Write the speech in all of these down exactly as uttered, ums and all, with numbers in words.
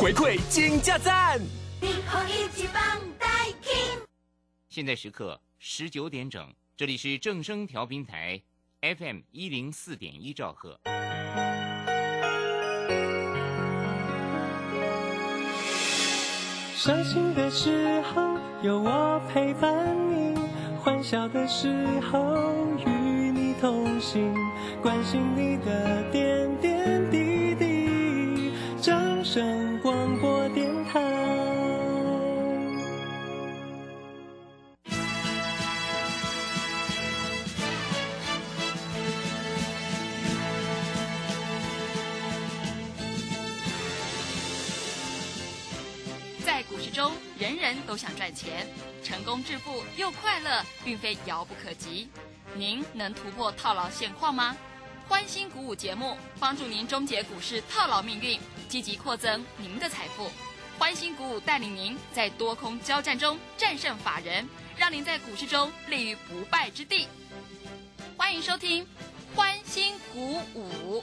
回馈金加赞。现在时刻十九点整，这里是正声调频台 F M 一零四点一兆赫。伤心的时候有我陪伴你，欢笑的时候与你同行，关心你的点点滴滴。正声广播电台，在股市中人人都想赚钱，成功致富又快乐并非遥不可及。您能突破套牢现况吗？欢欣鼓舞节目帮助您终结股市套牢命运，积极扩增您的财富。欢欣鼓舞带领您在多空交战中战胜法人，让您在股市中立于不败之地。欢迎收听欢欣鼓舞。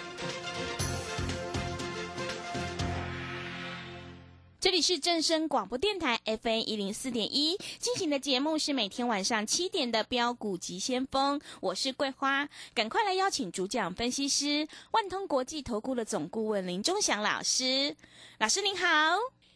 这里是正声广播电台 F M 一零四点一进行的节目是每天晚上七点的标股急先锋，我是桂花，赶快来邀请主讲分析师万通国际投顾的总顾问林忠祥老师。老师您好。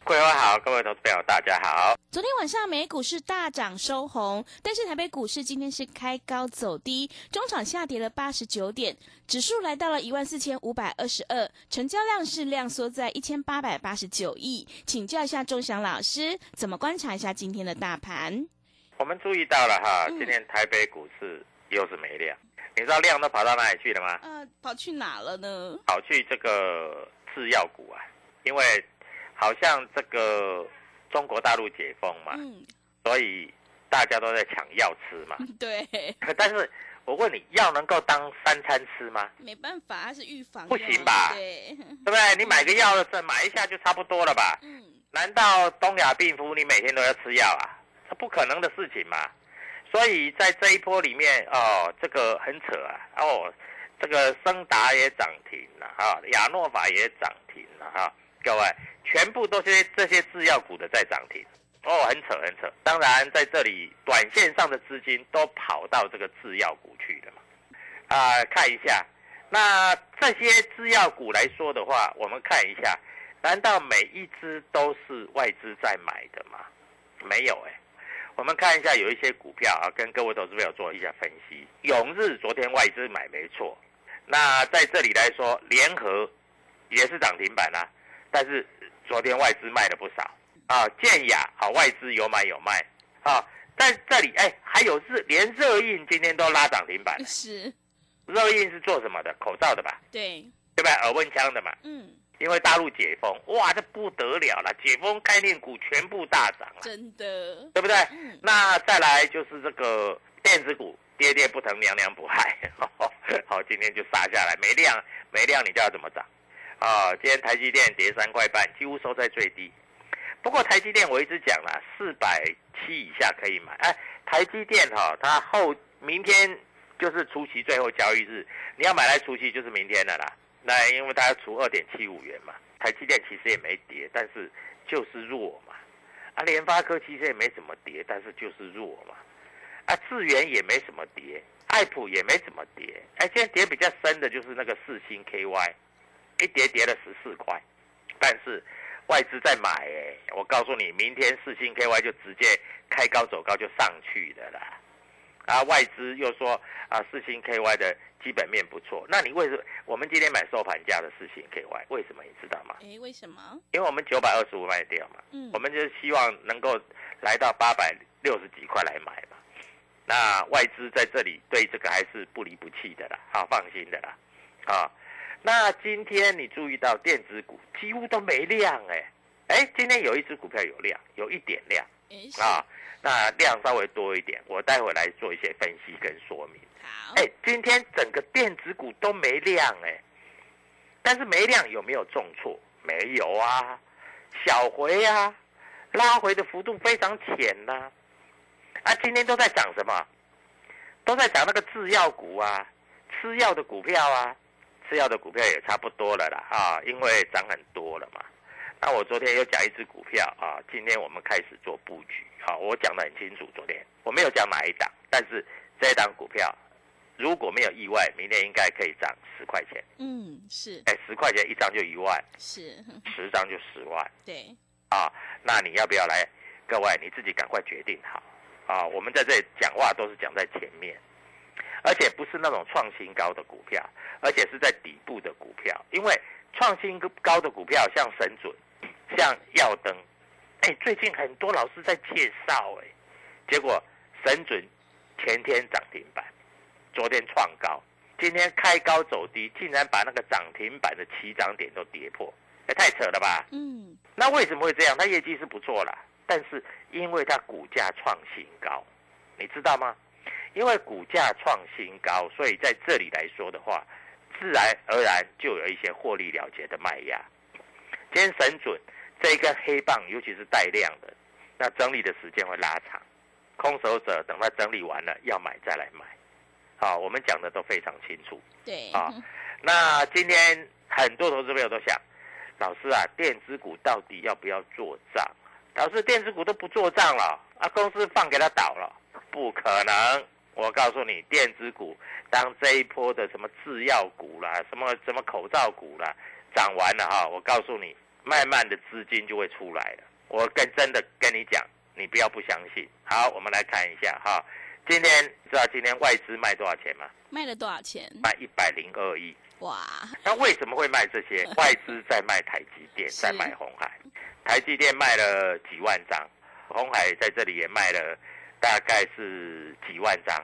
桂花好，各位投资朋友大家好。昨天晚上美股是大涨收红，但是台北股市今天是开高走低，中场下跌了八十九点，指数来到了一万四千五百二十二，成交量是量缩在一千八百八十九亿。请教一下钟祥老师，怎么观察一下今天的大盘？我们注意到了哈，今天台北股市又是没量、嗯、你知道量都跑到哪里去了吗？呃，跑去哪了呢？跑去这个制药股啊，因为好像这个中国大陆解封嘛、嗯、所以大家都在抢药吃嘛。对，但是我问你，药能够当三餐吃吗？没办法，它是预防，不行吧？ 对, 对不对？你买个药的、嗯、买一下就差不多了吧、嗯、难道东亚病夫你每天都要吃药啊？这不可能的事情嘛。所以在这一波里面哦，这个很扯啊。哦，这个升达也涨停了啊，亚诺法也涨停了啊，各位全部都是这些制药股的在涨停哦，很扯很扯。当然在这里短线上的资金都跑到这个制药股去了嘛。啊、呃，看一下，那这些制药股来说的话，我们看一下，难道每一只都是外资在买的吗？没有哎、欸。我们看一下有一些股票啊，跟各位投资朋友做一下分析。永日昨天外资买没错，那在这里来说，联合也是涨停板啊。但是昨天外资卖了不少啊，健雅好、啊、外资有买有卖啊，但这里哎、欸、还有是连热印今天都拉涨停板了。是，热印是做什么的？口罩的吧？对，对吧？耳温枪的嘛。嗯，因为大陆解封，哇，这不得了了，解封概念股全部大涨了，真的，对不对？嗯、那再来就是这个电子股，跌跌不疼，娘娘不害，好，今天就杀下来，没量没量，你叫它怎么涨？啊、哦，今天台积电跌三块半，几乎收在最低。不过台积电我一直讲啦，四百七以下可以买。哎，台积电哈、哦，它后明天就是除息最后交易日，你要买来除息就是明天了啦。那因为它要除二点七五元嘛，台积电其实也没跌，但是就是弱嘛。啊，联发科其实也没怎么跌，但是就是弱嘛。啊，智原也没怎么跌，爱普也没怎么跌。哎，今天跌比较深的就是那个四星 K Y。一跌跌了十四块，但是外资在买哎、欸，我告诉你，明天四星 K Y 就直接开高走高就上去的啦。啊，外资又说啊，四星 K Y 的基本面不错，那你为什么我们今天买收盘价的四星 K Y？ 为什么你知道吗？哎、欸，为什么？因为我们九百二十五卖掉嘛，嗯，我们就是希望能够来到八百六十几块来买嘛。那外资在这里对这个还是不离不弃的啦，啊，放心的啦，啊。那今天你注意到电子股几乎都没量哎，哎，今天有一只股票有量，有一点量啊，那量稍微多一点，我待会来做一些分析跟说明。好，哎，今天整个电子股都没量哎，但是没量有没有重挫？没有啊，小回啊，拉回的幅度非常浅啊。啊，今天都在讲什么？都在讲那个制药股啊，吃药的股票啊，吃药的股票也差不多了啦啊，因为涨很多了嘛。那我昨天有讲一只股票啊，今天我们开始做布局啊，我讲得很清楚，昨天我没有讲哪一档，但是这一档股票如果没有意外，明天应该可以涨十块钱。嗯，是。哎，十块钱一张就一万，是，十张就十万。对。啊，那你要不要来？各位你自己赶快决定好。啊，我们在这里讲话都是讲在前面，而且不是那种创新高的股票，而且是在底部的股票。因为创新高的股票像神准，像耀登，哎、欸，最近很多老师在介绍，哎、欸，结果神准前天涨停板，昨天创高，今天开高走低，竟然把那个涨停板的起涨点都跌破，哎、欸，太扯了吧？嗯，那为什么会这样？它业绩是不错啦，但是因为它股价创新高，你知道吗？因为股价创新高，所以在这里来说的话，自然而然就有一些获利了结的卖压。今天神准这一根黑棒，尤其是带量的，那整理的时间会拉长，空手者等它整理完了要买再来买。好、哦，我们讲的都非常清楚。对啊、哦，那今天很多投资朋友都想，老师啊，电子股到底要不要做账？老师，电子股都不做账了啊，公司放给他倒了，不可能。我告诉你，电子股当这一波的什么制药股啦，什么什么口罩股啦，涨完了哈，我告诉你，慢慢的资金就会出来了。我跟真的跟你讲，你不要不相信。好，我们来看一下哈，今天知道今天外资卖多少钱吗？卖了多少钱？卖一百零二亿。哇！那为什么会卖这些？外资在卖台积电，在卖鸿海，台积电卖了几万张，鸿海在这里也卖了。大概是几万张，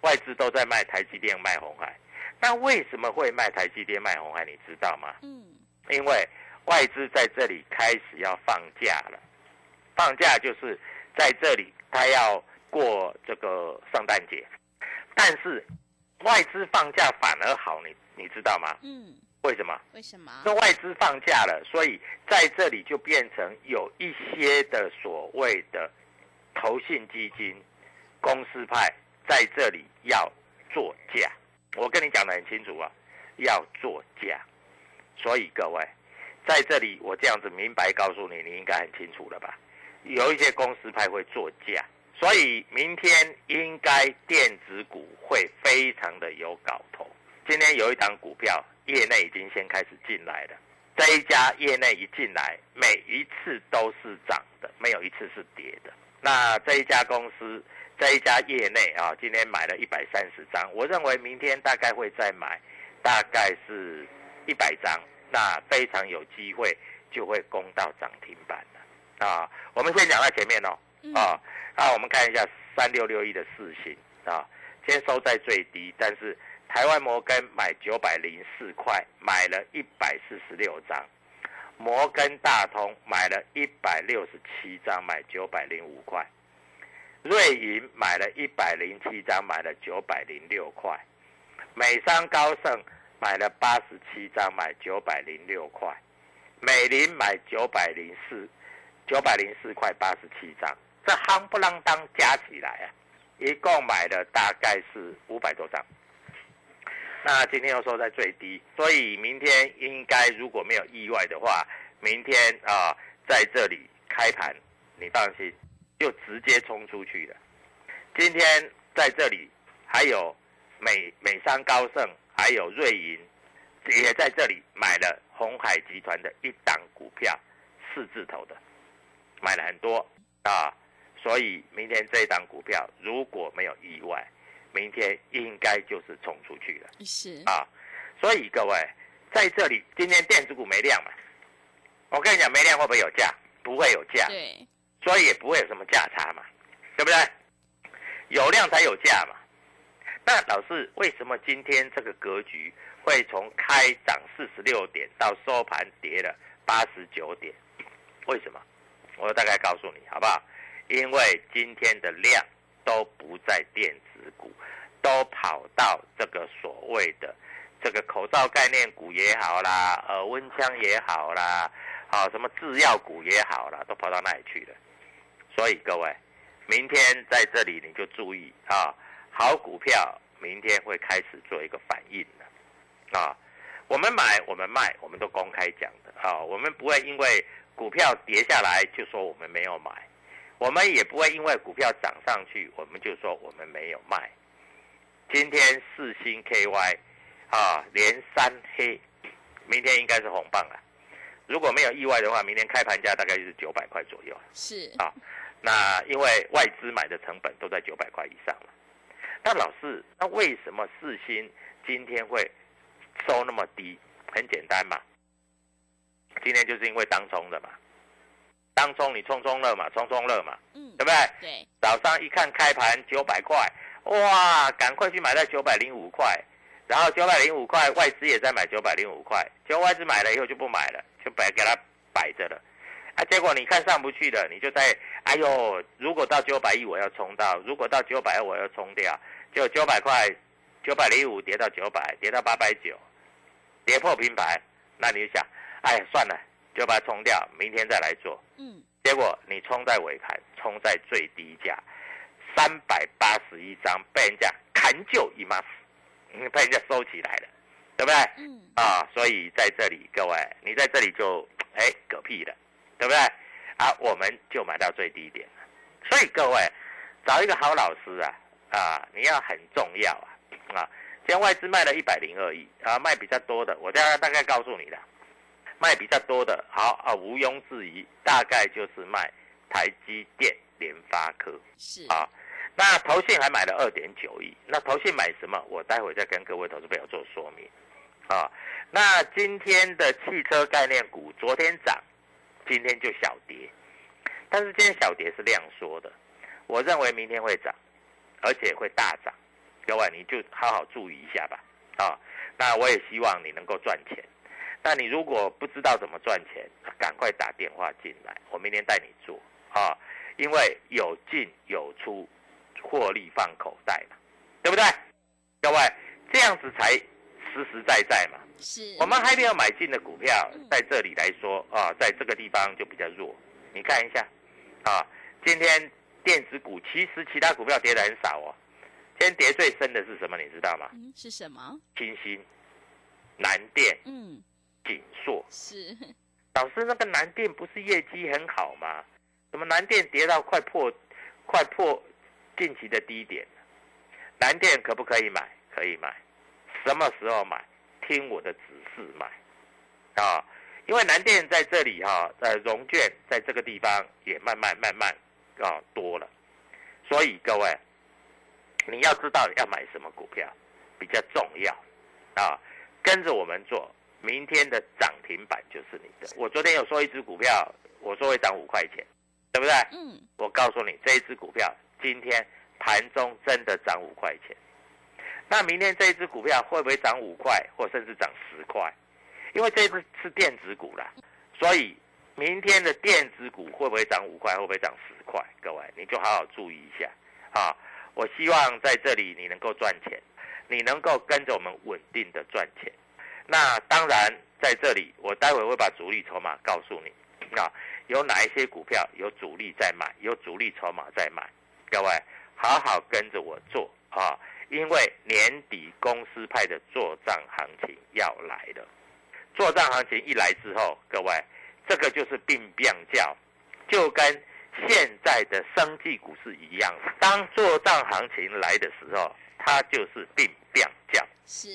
外资都在卖台积电、卖鸿海。那为什么会卖台积电、卖鸿海？你知道吗？嗯，因为外资在这里开始要放假了。放假就是在这里，他要过这个圣诞节。但是外资放假反而好，你你知道吗？嗯，为什么？为什么？那外资放假了，所以在这里就变成有一些的所谓的。投信基金、公司派在这里要做价，我跟你讲得很清楚啊，要做价。所以各位，在这里我这样子明白告诉你，你应该很清楚了吧？有一些公司派会做价，所以明天应该电子股会非常的有搞头。今天有一档股票，业内已经先开始进来了。这一家业内一进来，每一次都是涨的，没有一次是跌的。那这一家公司，这一家业内啊，今天买了一百三十张，我认为明天大概会再买，大概是一百张，那非常有机会就会攻到涨停板了啊。我们先讲到前面哦，啊，那我们看一下三六六一的四星啊，今天收在最低，但是台湾摩根买九百零四块，买了一百四十六张。摩根大通买了一百六十七张，买九百零五块。瑞银买了一百零七张，买了九百零六块。美商高盛买了八十七张，买九百零六块。美林买九百零四块八十七张。这夯不啷当加起来啊，一共买了大概是五百多张。那今天又收在最低，所以明天应该如果没有意外的话，明天啊、呃、在这里开盘，你放心，就直接冲出去了。今天在这里还有美美商高盛，还有瑞银，也在这里买了鸿海集团的一档股票，四字头的，买了很多啊、呃，所以明天这一档股票如果没有意外。明天应该就是冲出去了，是啊，所以各位在这里，今天电子股没量嘛，我跟你讲，没量会不会有价？不会有价，对，所以也不会有什么价差嘛，对不对？有量才有价嘛。那老师，为什么今天这个格局会从开涨四十六点到收盘跌了八十九点。为什么？我大概告诉你好不好？因为今天的量都不在电子股，都跑到这个所谓的这个口罩概念股也好啦，呃，温枪也好啦，好、啊、什么制药股也好啦，都跑到那里去了。所以各位，明天在这里你就注意啊，好股票明天会开始做一个反应了啊。我们买，我们卖，我们都公开讲的啊，我们不会因为股票跌下来就说我们没有买，我们也不会因为股票涨上去我们就说我们没有卖。今天四星 K Y 啊，连三黑，明天应该是红棒了。如果没有意外的话，明天开盘价大概就是九百块左右。是啊，那因为外资买的成本都在九百块以上了。那老师，那为什么四星今天会收那么低？很简单嘛，今天就是因为当冲的嘛，当冲你冲冲乐嘛，冲冲乐嘛，嗯，对不对？对。早上一看开盘九百块，哇，赶快去买到九百零五块，然后九百零五块外资也在买九百零五块，结果外资买了以后就不买了，就摆给他摆着了，啊，结果你看上不去了，你就在哎呦，如果到九百一我要冲到，如果到九百二我要冲掉，就九百块九百零五跌到九百，跌到八百九，跌破平盘，那你就想。哎，算了，就把它冲掉，明天再来做。嗯，结果你冲在尾盘，冲在最低价，三百八十一张被人家砍就一码死，被人家收起来了，对不对？嗯，啊，所以在这里，各位，你在这里就哎嗝屁了，对不对？啊，我们就买到最低点了。所以各位，找一个好老师啊，啊，你要很重要啊，啊，今天外资卖了一百零二亿啊，卖比较多的，我大概大概告诉你了。卖比较多的，好啊，毋庸置疑，大概就是卖台积电、联发科是啊。那投信还买了二点九亿，那投信买什么？我待会再跟各位投资朋友做说明啊。那今天的汽车概念股，昨天涨，今天就小跌，但是今天小跌是量缩的，我认为明天会涨，而且会大涨。各位你就好好注意一下吧啊。那我也希望你能够赚钱。那你如果不知道怎么赚钱，赶快打电话进来，我明天带你做啊，因为有进有出，获利放口袋嘛，对不对？各位，这样子才实实在在嘛。是，我们还没有买进的股票，在这里来说啊，在这个地方就比较弱。你看一下，啊，今天电子股其实其他股票跌得很少哦，今天跌最深的是什么？你知道吗？嗯，是什么？清新、南电，嗯。锦硕是，老师那个南电不是业绩很好吗？怎么南电跌到快破，快破近期的低点？南电可不可以买？可以买，什么时候买？听我的指示买，啊，因为南电在这里哈、啊，呃，融券在这个地方也慢慢慢慢啊多了，所以各位你要知道要买什么股票比较重要啊，跟着我们做。明天的涨停板就是你的。我昨天有说一只股票，我说会涨五块钱，对不对？嗯。我告诉你，这一只股票今天盘中真的涨五块钱。那明天这一只股票会不会涨五块，或甚至涨十块？因为这一只是电子股啦，所以明天的电子股会不会涨五块，会不会涨十块？各位，你就好好注意一下啊！我希望在这里你能够赚钱，你能够跟着我们稳定的赚钱。那当然，在这里我待会会把主力筹码告诉你，那、啊、有哪一些股票有主力在买，有主力筹码在买，各位好好跟着我做啊，因为年底公司派的作战行情要来了。作战行情一来之后，各位这个就是病变教，就跟现在的生技股是一样，当作战行情来的时候，它就是病变教。是，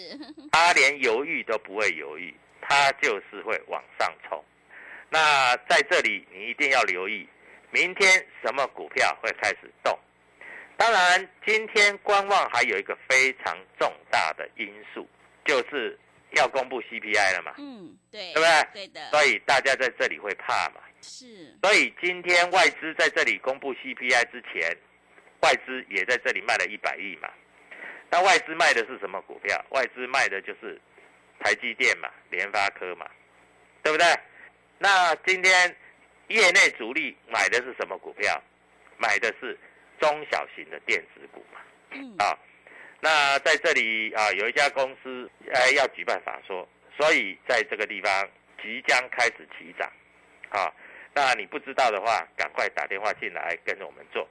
他连犹豫都不会犹豫，他就是会往上冲。那在这里你一定要留意，明天什么股票会开始动。当然，今天观望还有一个非常重大的因素，就是要公布 C P I 了嘛。嗯，对，对不对？对的。所以大家在这里会怕嘛。是。所以今天外资在这里公布 C P I 之前，外资也在这里卖了一百亿嘛。那外资卖的是什么股票？外资卖的就是台积电嘛，联发科嘛，对不对？那今天业内主力买的是什么股票？买的是中小型的电子股嘛。嗯、啊，那在这里啊，有一家公司哎要举办法说，所以在这个地方即将开始起涨，啊，那你不知道的话，赶快打电话进来跟着我们做。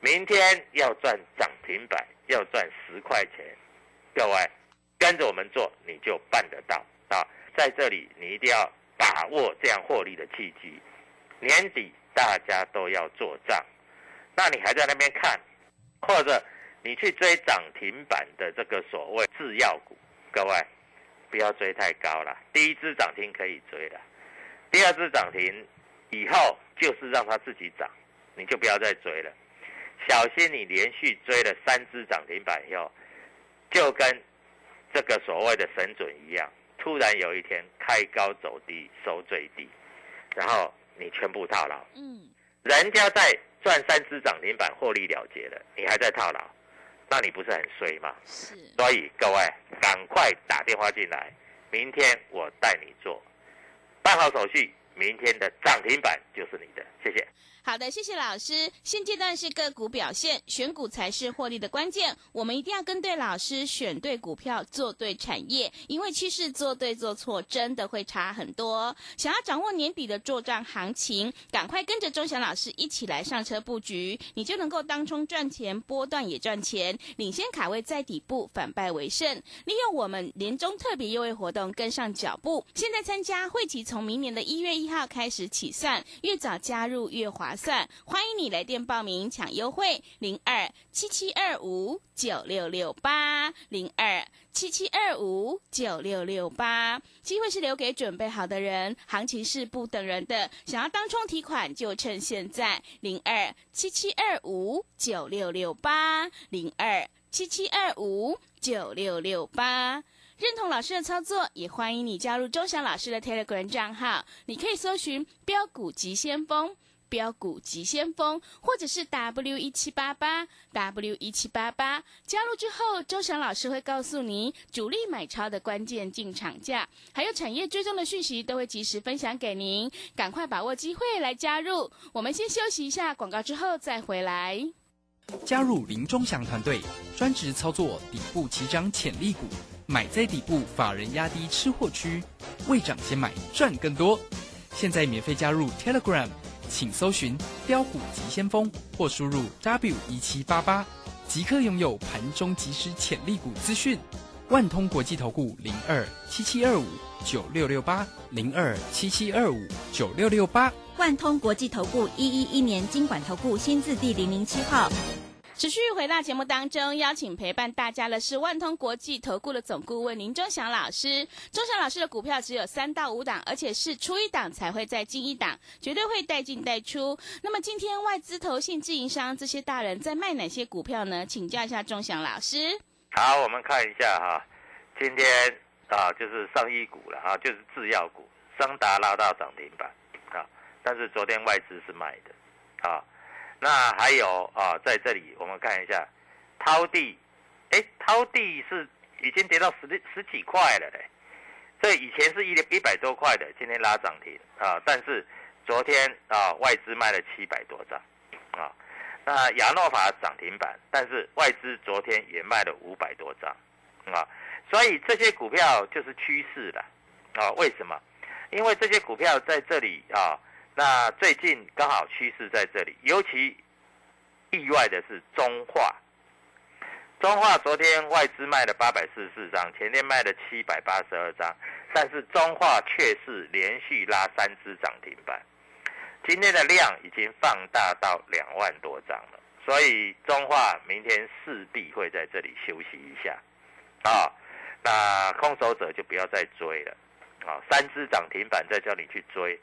明天要赚涨停板，要赚十块钱，各位跟着我们做，你就办得到啊！在这里你一定要把握这样获利的契机。年底大家都要做账，那你还在那边看，或者你去追涨停板的这个所谓制药股，各位不要追太高了。第一支涨停可以追了，第二支涨停以后就是让它自己涨，你就不要再追了。小心你连续追了三支涨停板以后，就跟这个所谓的神准一样，突然有一天开高走低收最低，然后你全部套牢。嗯，人家在赚三支涨停板获利了结了，你还在套牢，那你不是很衰吗？是。所以各位赶快打电话进来，明天我带你做，办好手续，明天的涨停板就是你的。谢谢。好的，谢谢老师。现阶段是个股表现，选股才是获利的关键，我们一定要跟对老师，选对股票，做对产业，因为趋势做对做错真的会差很多。想要掌握年底的作战行情，赶快跟着钟翔老师一起来上车布局，你就能够当冲赚钱，波段也赚钱，领先卡位在底部，反败为胜。利用我们年终特别优惠活动跟上脚步，现在参加会期从明年的一月一号开始起算，越早加入越划算，欢迎你来电报名抢优惠，零二七七二五九六六八 零二七七二五九六六八。机会是留给准备好的人，行情是不等人的，想要当冲提款就趁现在，零二七七二五九六六八 零二七七二五九六六八。认同老师的操作，也欢迎你加入钟翔老师的 Telegram 账号，你可以搜寻标股急先锋，标股急先锋，或者是 W 一七八八 W 一七八八。 加入之后，钟翔老师会告诉你主力买超的关键进场价，还有产业追踪的讯息都会及时分享给您，赶快把握机会来加入。我们先休息一下广告，之后再回来。加入林钟翔团队，专职操作底部起涨潜力股，买在底部，法人压低吃货区，未涨先买赚更多。现在免费加入 Telegram， 请搜寻标股急先锋或输入 W 一七八八， 即刻拥有盘中即时潜力股资讯。万通国际投顾零二七七二五九六六八 零二七七二五九六六八。万通国际投顾一一一年金管投顾新字第零零七号。持续回到节目当中，邀请陪伴大家的是万通国际投顾的总顾问林钟翔老师。钟翔老师的股票只有三到五档，而且是出一档才会再进一档，绝对会带进带出。那么今天外资、投信、自营商这些大人在卖哪些股票呢？请教一下钟翔老师。好，我们看一下哈，今天啊就是上一股了哈、啊，就是制药股，商达拉到涨停板啊，但是昨天外资是卖的啊。那还有啊，在这里我们看一下，涛地，哎，涛地是已经跌到十十几块了嘞，这以前是一一百多块的，今天拉涨停啊，但是昨天啊外资卖了七百多张，啊，那亚诺法涨停板，但是外资昨天也卖了五百多张，啊，所以这些股票就是趋势了，啊，为什么？因为这些股票在这里啊。那最近刚好趋势在这里，尤其意外的是中化，中化昨天外资卖了八百四十四张，前天卖了七百八十二张，但是中化却是连续拉三支涨停板，今天的量已经放大到两万多张了，所以中化明天势必会在这里休息一下啊、哦，那空手者就不要再追了啊、哦，三支涨停板再叫你去追，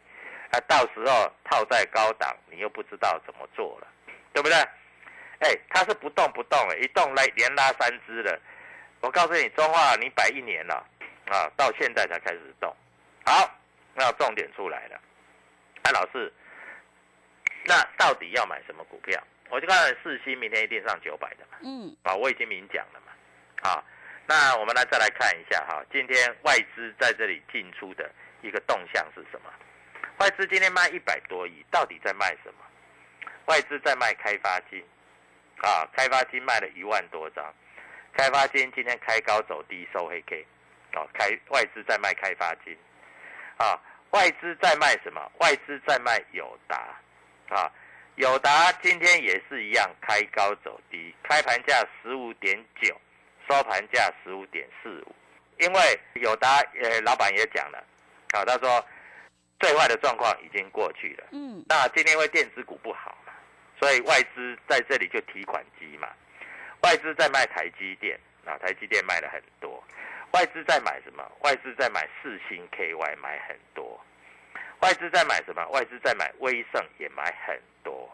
啊、到时候套在高档，你又不知道怎么做了，对不对？哎，它是不动不动的，一动来连拉三只了。我告诉你，中化你摆一年了，啊，到现在才开始动。好，那重点出来了。哎、啊，老师，那到底要买什么股票？我就告诉你，四星明天一定上九百的嘛。嗯。啊，我已经明讲了嘛。啊，那我们来再来看一下哈，今天外资在这里进出的一个动向是什么？外资今天卖一百多亿，到底在卖什么？外资在卖开发金，啊，开发金卖了一万多张，开发金今天开高走低收黑 K， 哦，开外资在卖开发金，啊，外资在卖什么？外资在卖友达，啊，友达今天也是一样开高走低，开盘价十五点九，收盘价十五点四五，因为友达呃老板也讲了，啊，他说最坏的状况已经过去了，嗯，那今天因为电子股不好嘛，所以外资在这里就提款机嘛。外资在卖台积电，啊，台积电卖了很多。外资在买什么？外资在买世芯 K Y 买很多。外资在买什么？外资在买威盛也买很多。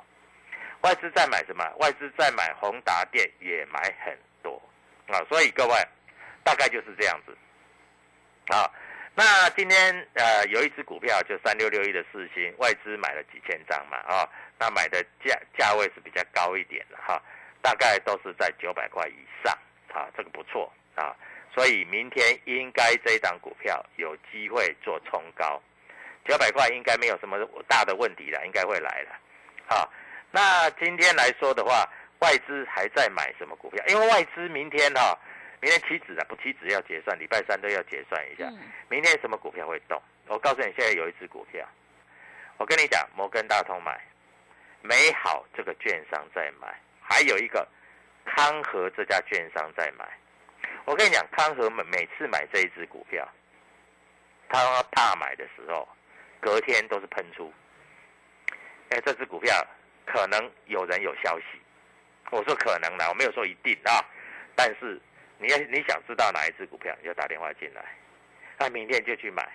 外资在买什么？外资在买宏达电也买很多。啊，所以各位大概就是这样子。啊，那今天呃有一只股票就三六六一的世芯，外资买了几千张嘛，啊，那买的价价位是比较高一点的哈。啊，大概都是在九百块以上，啊，这个不错啊，所以明天应该这一档股票有机会做冲高，九百块应该没有什么大的问题了，应该会来了，啊，那今天来说的话，外资还在买什么股票？因为外资明天哈、啊，明天期指啊，不期指要结算，礼拜三都要结算一下，明天什么股票会动？我告诉你，现在有一只股票，我跟你讲，摩根大通买，美好这个券商在买。还有一个康和这家券商在买，我跟你讲，康和每次买这一支股票，他大买的时候，隔天都是喷出。哎、欸，这支股票可能有人有消息，我说可能啦，我没有说一定啊。但是你你想知道哪一支股票，你就打电话进来，那明天就去买。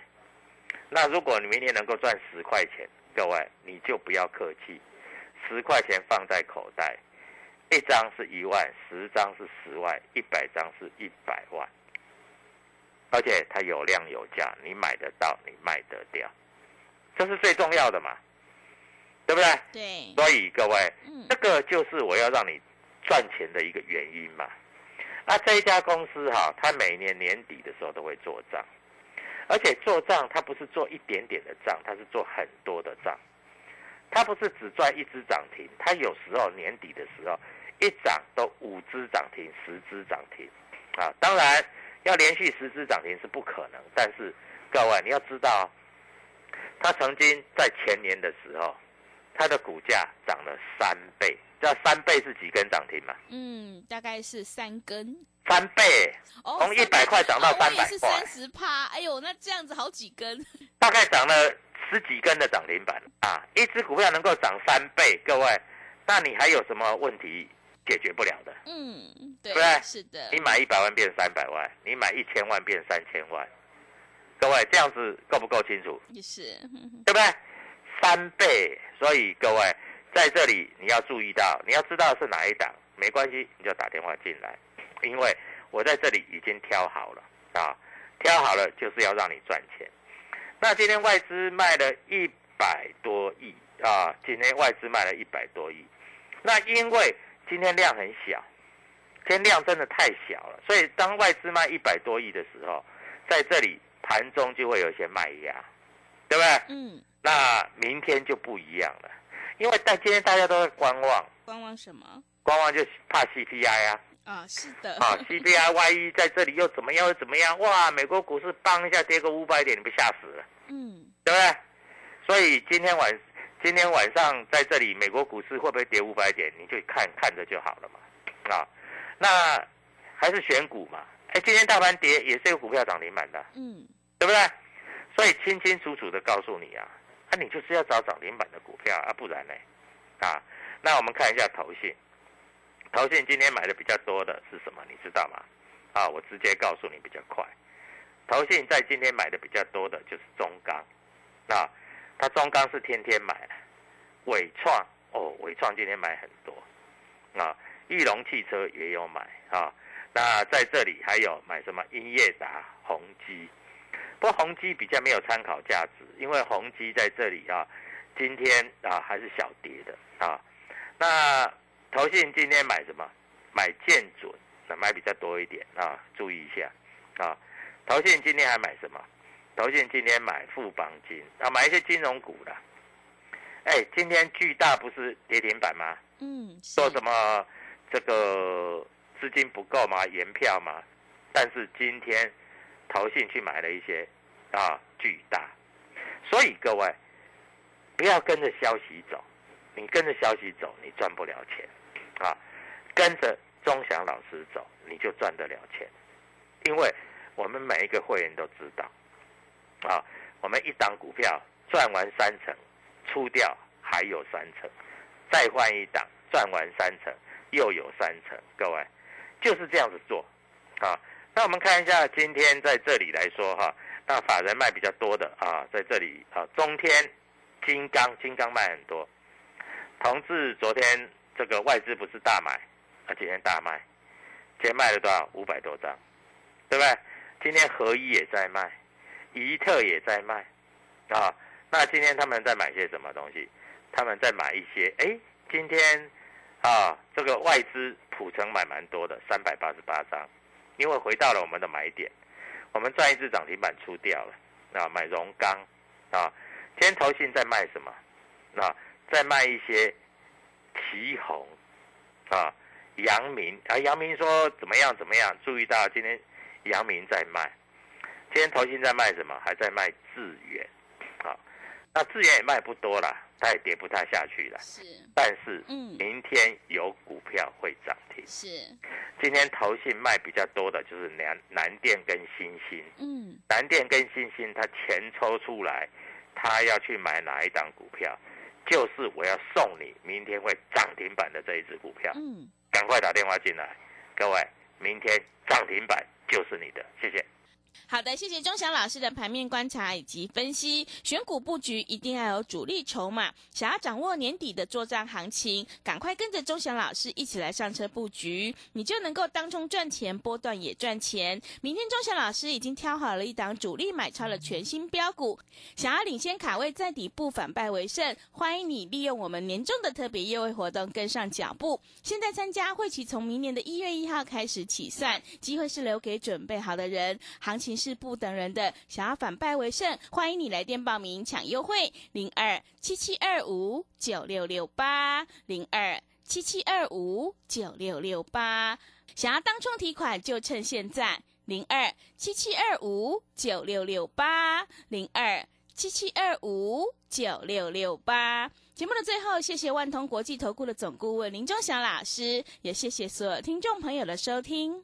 那如果你明天能够赚十块钱，各位你就不要客气，十块钱放在口袋。一张是一万，十张是十万，一百张是一百万，而且它有量有价，你买得到，你卖得掉，这是最重要的嘛，对不对？对。所以各位，嗯、这个就是我要让你赚钱的一个原因嘛。啊，这一家公司哈、啊，它每年年底的时候都会做账，而且做账它不是做一点点的账，它是做很多的账。它不是只赚一只涨停，它有时候年底的时候，一涨都五只涨停、十只涨停，啊，当然要连续十只涨停是不可能，但是各位你要知道，它曾经在前年的时候，它的股价涨了三倍，这三倍是几根涨停嘛？嗯，大概是三根。三倍，从一百块涨到三百块，是三十趴。哎呦，那这样子好几根，大概涨了。十几根的涨停板啊，一只股票能够涨三倍，各位，那你还有什么问题解决不了的？嗯，对，对不对？是的。你买一百万变三百万，你买一千万变三千万，各位这样子够不够清楚？也是，对不对？三倍，所以各位在这里你要注意到，你要知道是哪一档，没关系，你就打电话进来，因为我在这里已经挑好了啊，挑好了就是要让你赚钱。那今天外资卖了一百多亿啊！今天外资卖了一百多亿，那因为今天量很小，今天量真的太小了，所以当外资卖一百多亿的时候，在这里盘中就会有一些卖压，对不对？嗯。那明天就不一样了，因为但今天大家都在观望。观望什么？观望就怕 C P I 啊。啊，是的。啊 ，C P I 万一在这里又怎么样又怎么样？哇，美国股市帮一下跌个五百点，你被吓死了。嗯，对不对？所以今天晚今天晚上在这里，美国股市会不会跌五百点？你就看看着就好了嘛。啊，那还是选股嘛。哎，今天大盘跌也是有股票涨停板的。嗯，对不对？所以清清楚楚的告诉你啊，那、啊、你就是要找涨停板的股票啊，不然呢？啊，那我们看一下投信。投信今天买的比较多的是什么？你知道吗？啊，我直接告诉你比较快。投信在今天买的比较多的就是中钢，啊，它中钢是天天买，伟创哦，伟创今天买很多，啊，裕隆汽车也有买啊。那在这里还有买什么？英业达、宏基，不过宏基比较没有参考价值，因为宏基在这里啊，今天啊还是小跌的啊。那投信今天买什么？买建准买比较多一点啊，注意一下啊。陶信今天还买什么？陶信今天买富邦金啊，买一些金融股啦。哎，今天巨大不是跌停板吗？嗯，说什么这个资金不够嘛，延票嘛，但是今天陶信去买了一些啊，巨大。所以各位不要跟着消息走，你跟着消息走，你赚不了钱啊。跟着钟祥老师走，你就赚得了钱，因为我们每一个会员都知道，啊，我们一档股票赚完三成，出掉还有三成，再换一档赚完三成，又有三成，各位就是这样子做，啊，那我们看一下今天在这里来说哈、啊，那法人卖比较多的啊，在这里啊，中天、金刚、金刚卖很多，同志昨天这个外资不是大买。啊，今天大卖，今天卖了多少？五百多张，对不对？今天合一也在卖，怡特也在卖，啊，那今天他们在买些什么东西？他们在买一些，哎，今天啊，这个外资普成买蛮多的，三百八十八张，因为回到了我们的买点，我们赚一只涨停板出掉了，啊，买荣钢，啊，今天投信在卖什么？啊，在卖一些旗红，啊。阳明啊，阳明说怎么样怎么样？注意到今天阳明在卖，今天投信在卖什么？还在卖智原，啊，那智原也卖不多了，它也跌不太下去了。是，但是明天有股票会涨停。是，今天投信卖比较多的就是南南电跟新兴。嗯，南电跟新兴，它钱抽出来，它要去买哪一档股票？就是我要送你明天会涨停板的这一支股票。嗯。赶快打电话进来，各位，明天涨停板就是你的，谢谢。好的，谢谢钟祥老师的盘面观察以及分析。选股布局一定要有主力筹码，想要掌握年底的作战行情，赶快跟着钟祥老师一起来上车布局，你就能够当冲赚钱，波段也赚钱。明天钟祥老师已经挑好了一档主力买超的全新标股，想要领先卡位，在底部反败为胜，欢迎你利用我们年终的特别优惠活动跟上脚步。现在参加会期从明年的一月一号开始起算，机会是留给准备好的人，行情情势不等人的，想要反败为胜，欢迎你来电报名抢优惠，零二七七二五九六六八，零二七七二五九六六八。想要当冲提款，就趁现在，零二七七二五九六六八，零二七七二五九六六八。节目的最后，谢谢万通国际投顾的总顾问林钟祥老师，也谢谢所有听众朋友的收听。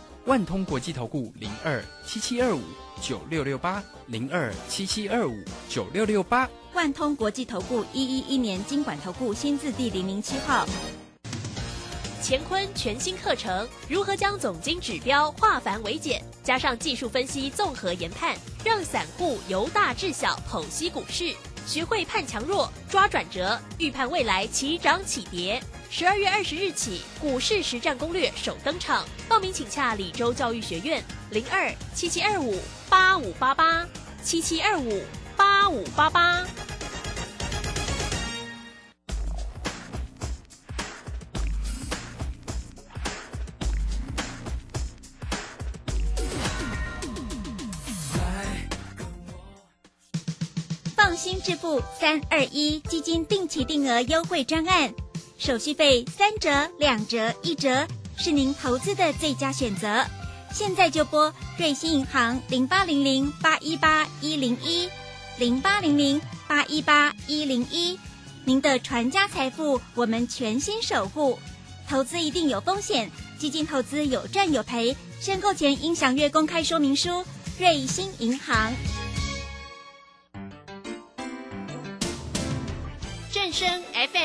万通国际投顾零二七七二五九六六八，零二七七二五九六六八。万通国际投顾一一一年金管投顾新字第零零七号。乾坤全新课程，如何将总经指标化繁为简，加上技术分析综合研判，让散户由大至小剖析股市，学会判强弱、抓转折，预判未来起涨起跌。十二月二十日起，股市实战攻略首登场，报名请洽李州教育学院，零二七七二五八五八八，七七二五八五八八。放心致富三二一基金定期定额优惠专案。手续费三折、两折、一折，是您投资的最佳选择。现在就拨瑞星银行零八零零八一八一零一，零八零零八一八一零一。您的传家财富，我们全心守护。投资一定有风险，基金投资有赚有赔。申购前应详阅公开说明书。瑞星银行。正声